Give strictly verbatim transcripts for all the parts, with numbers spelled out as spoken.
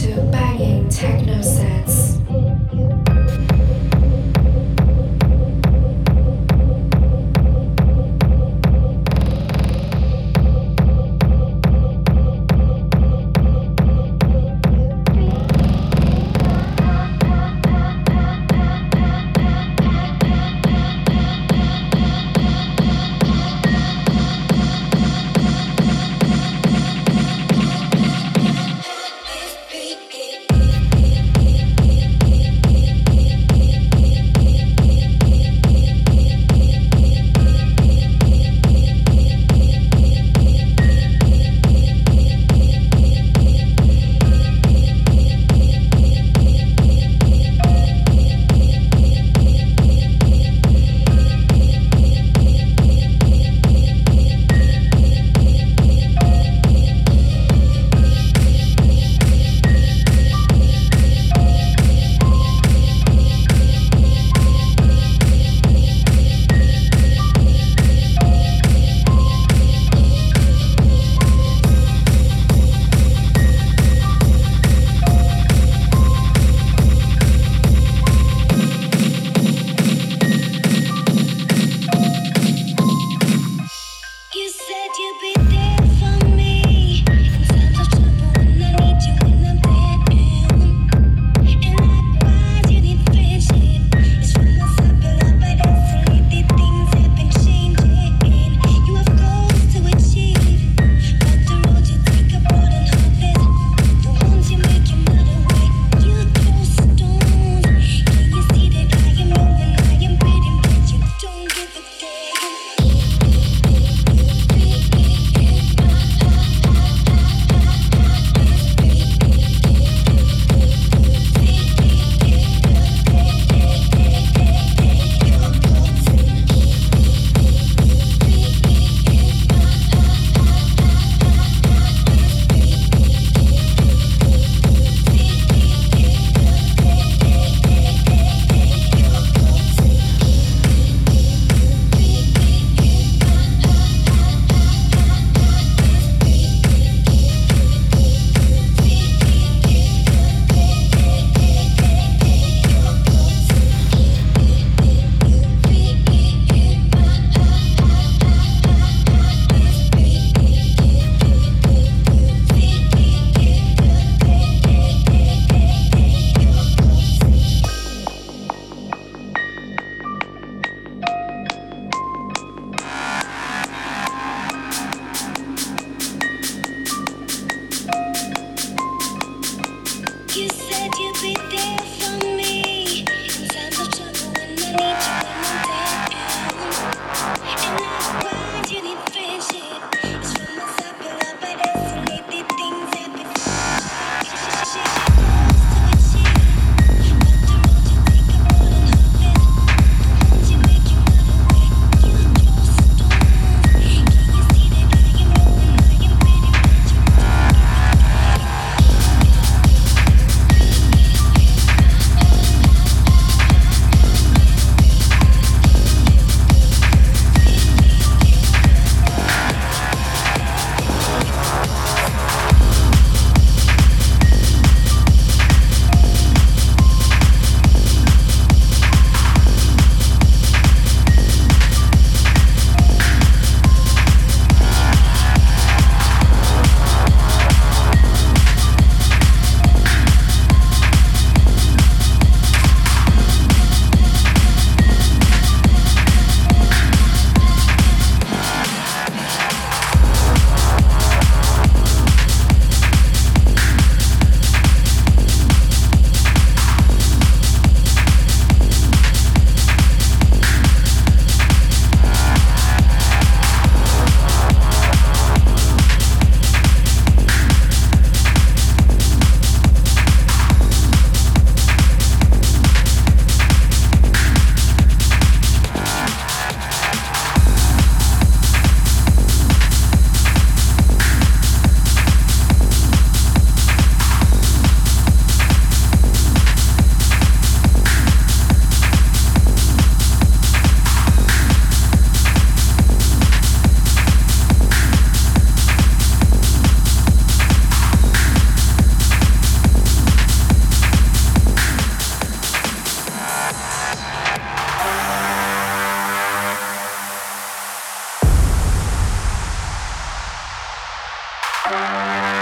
to banging techno sets. Beep, beep, beep. We'll be right back.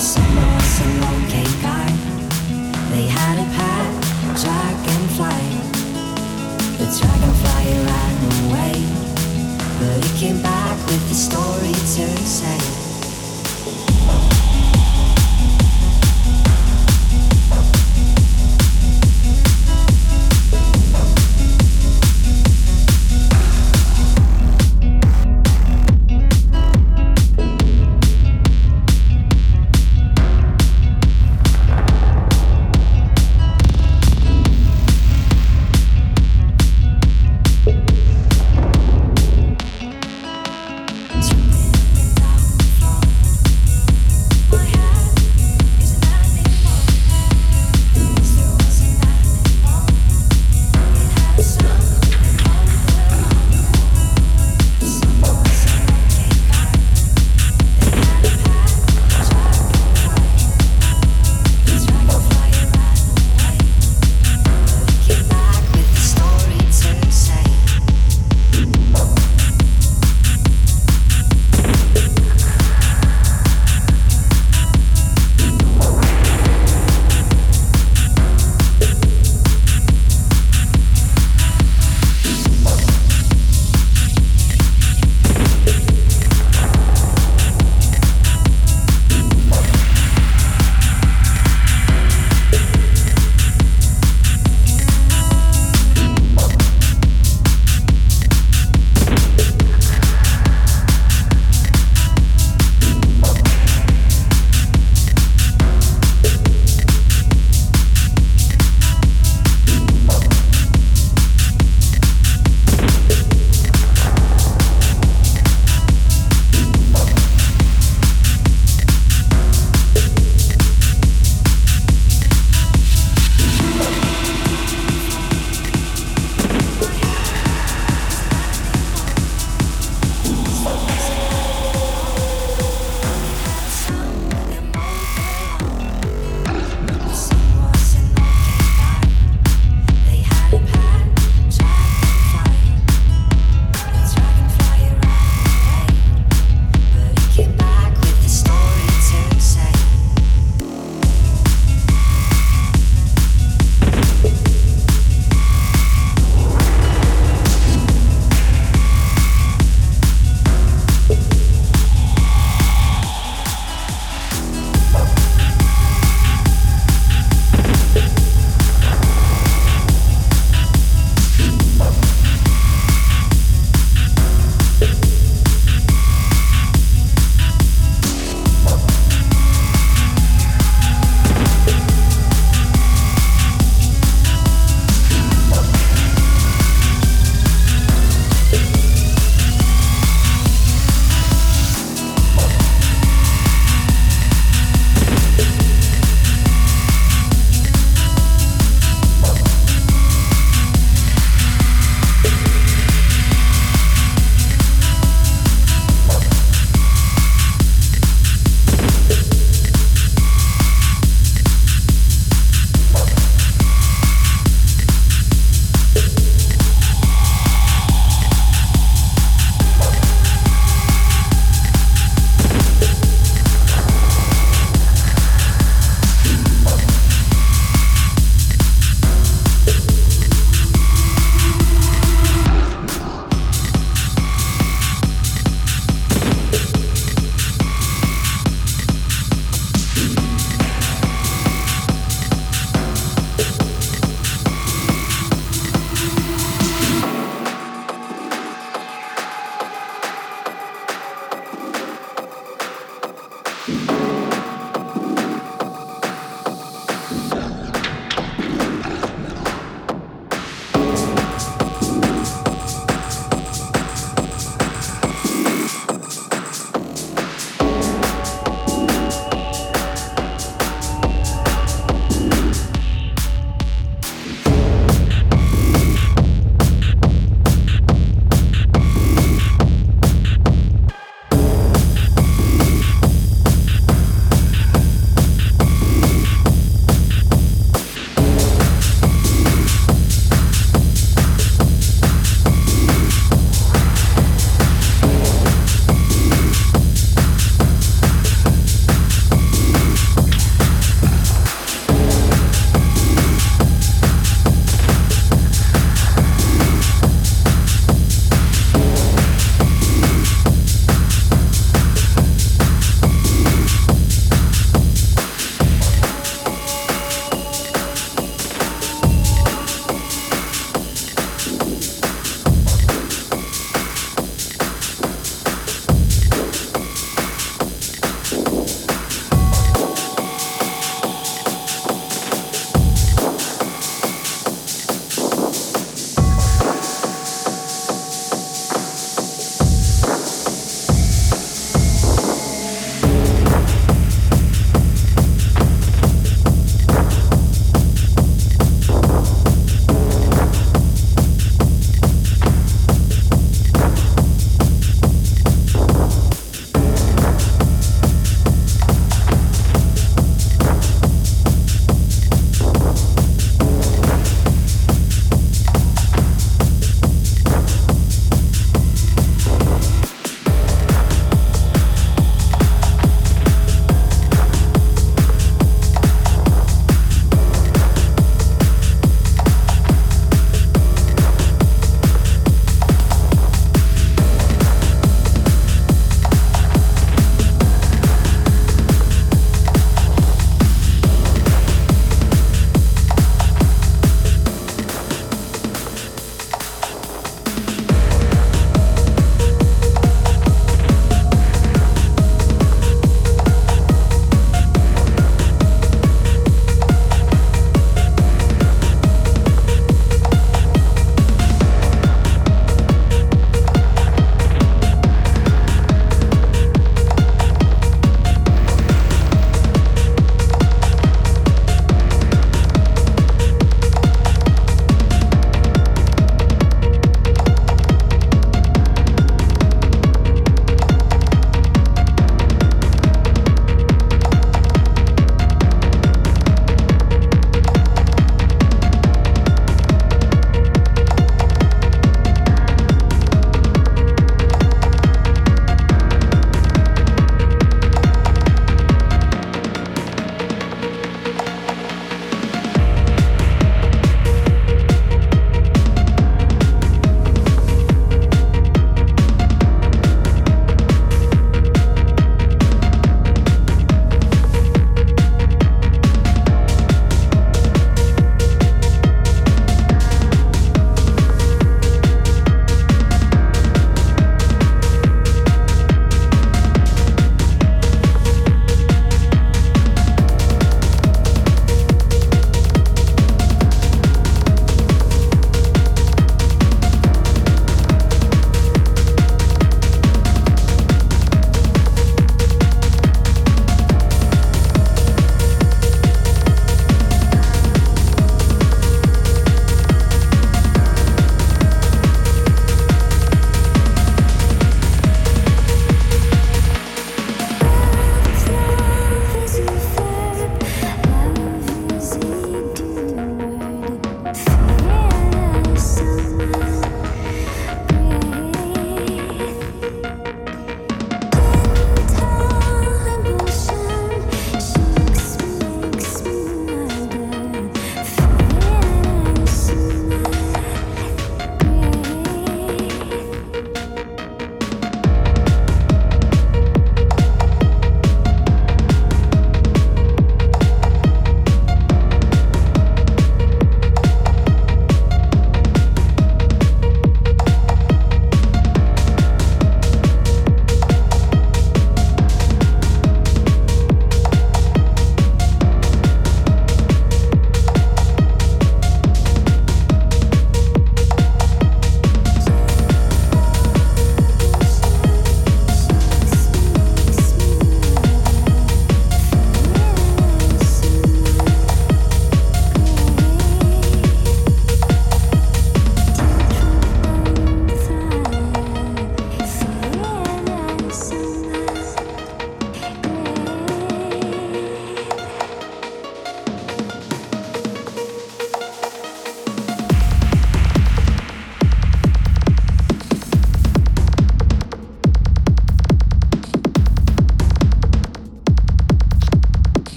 The summer was a long cake guy. They had a pet dragonfly. The dragonfly ran away, but he came back with the story to say. Jump down, fly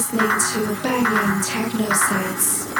listening to Banging Techno Sets.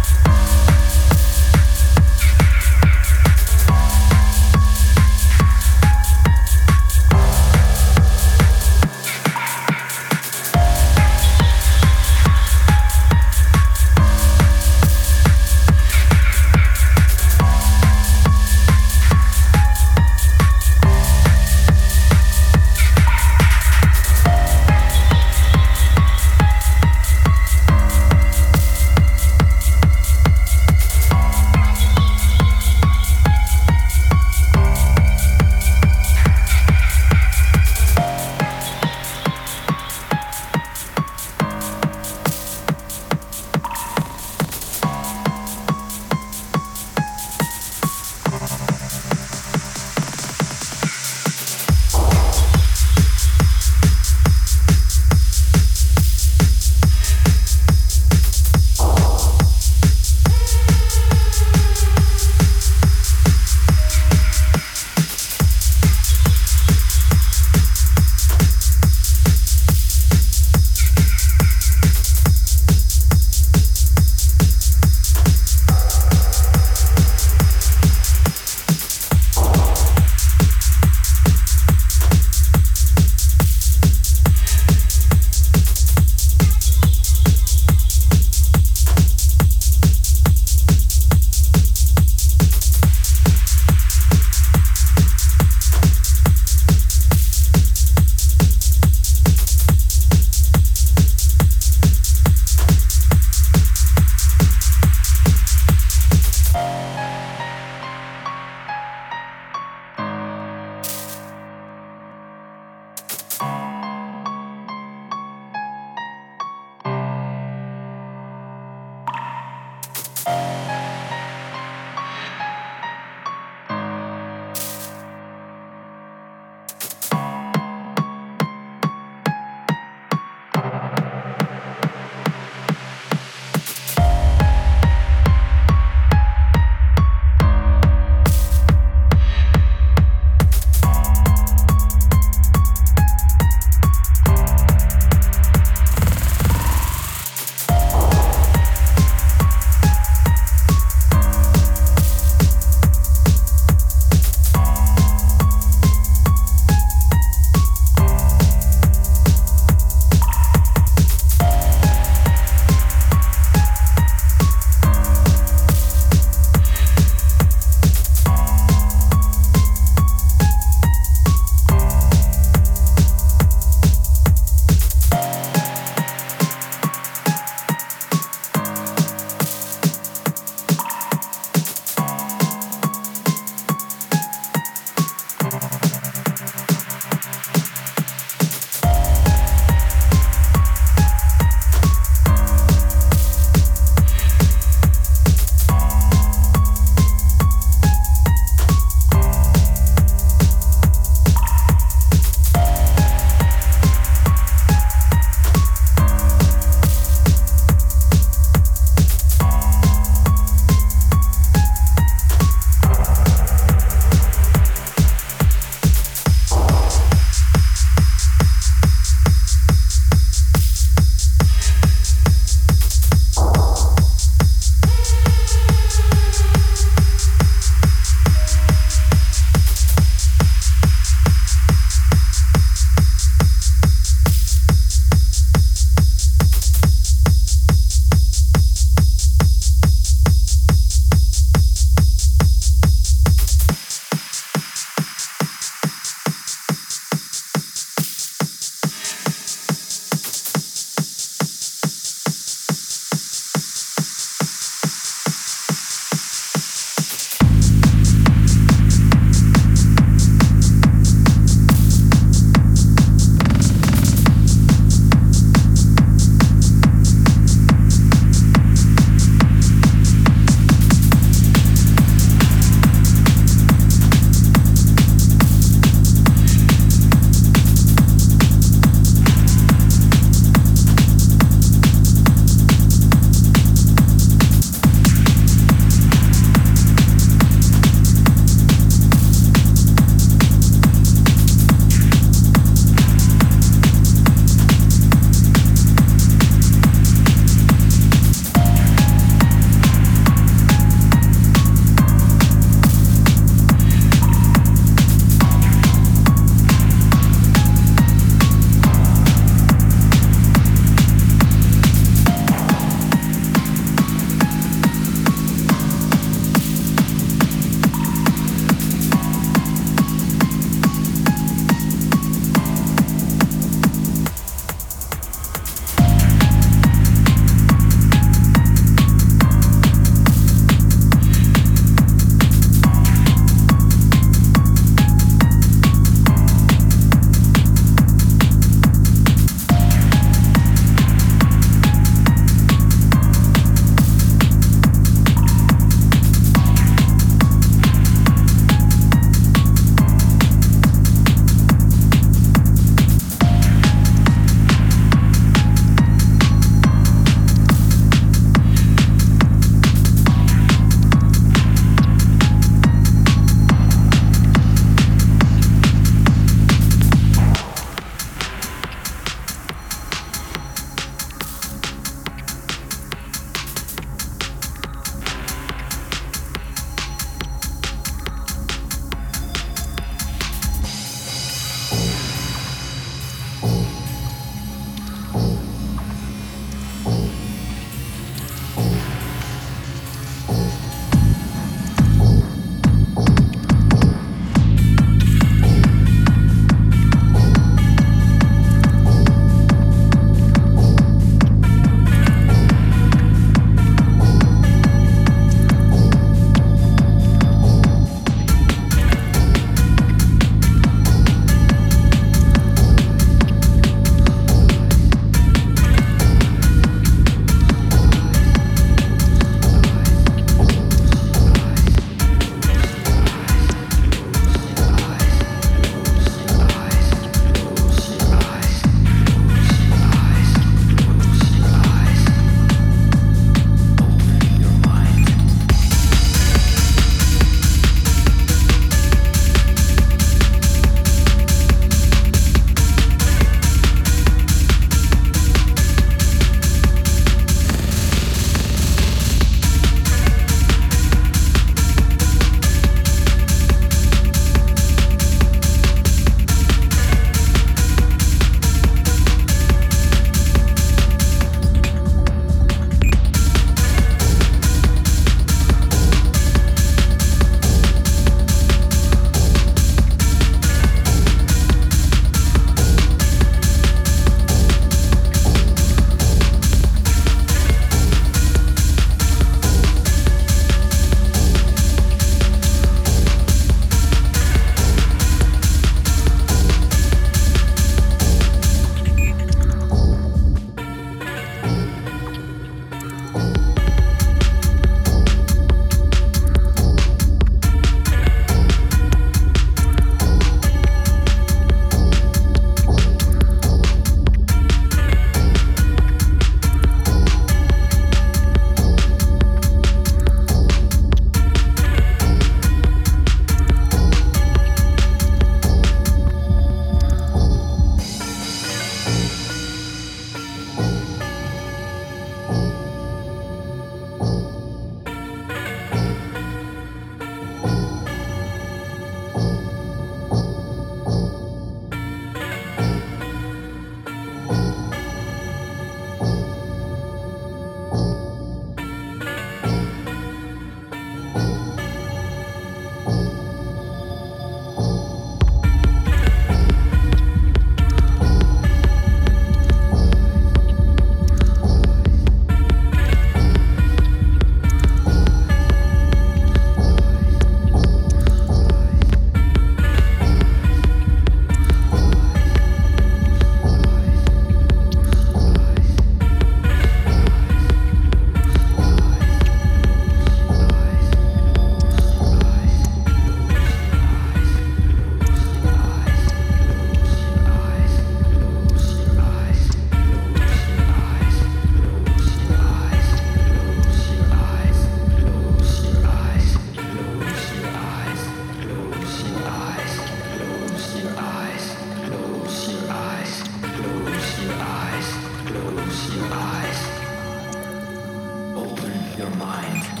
your mind.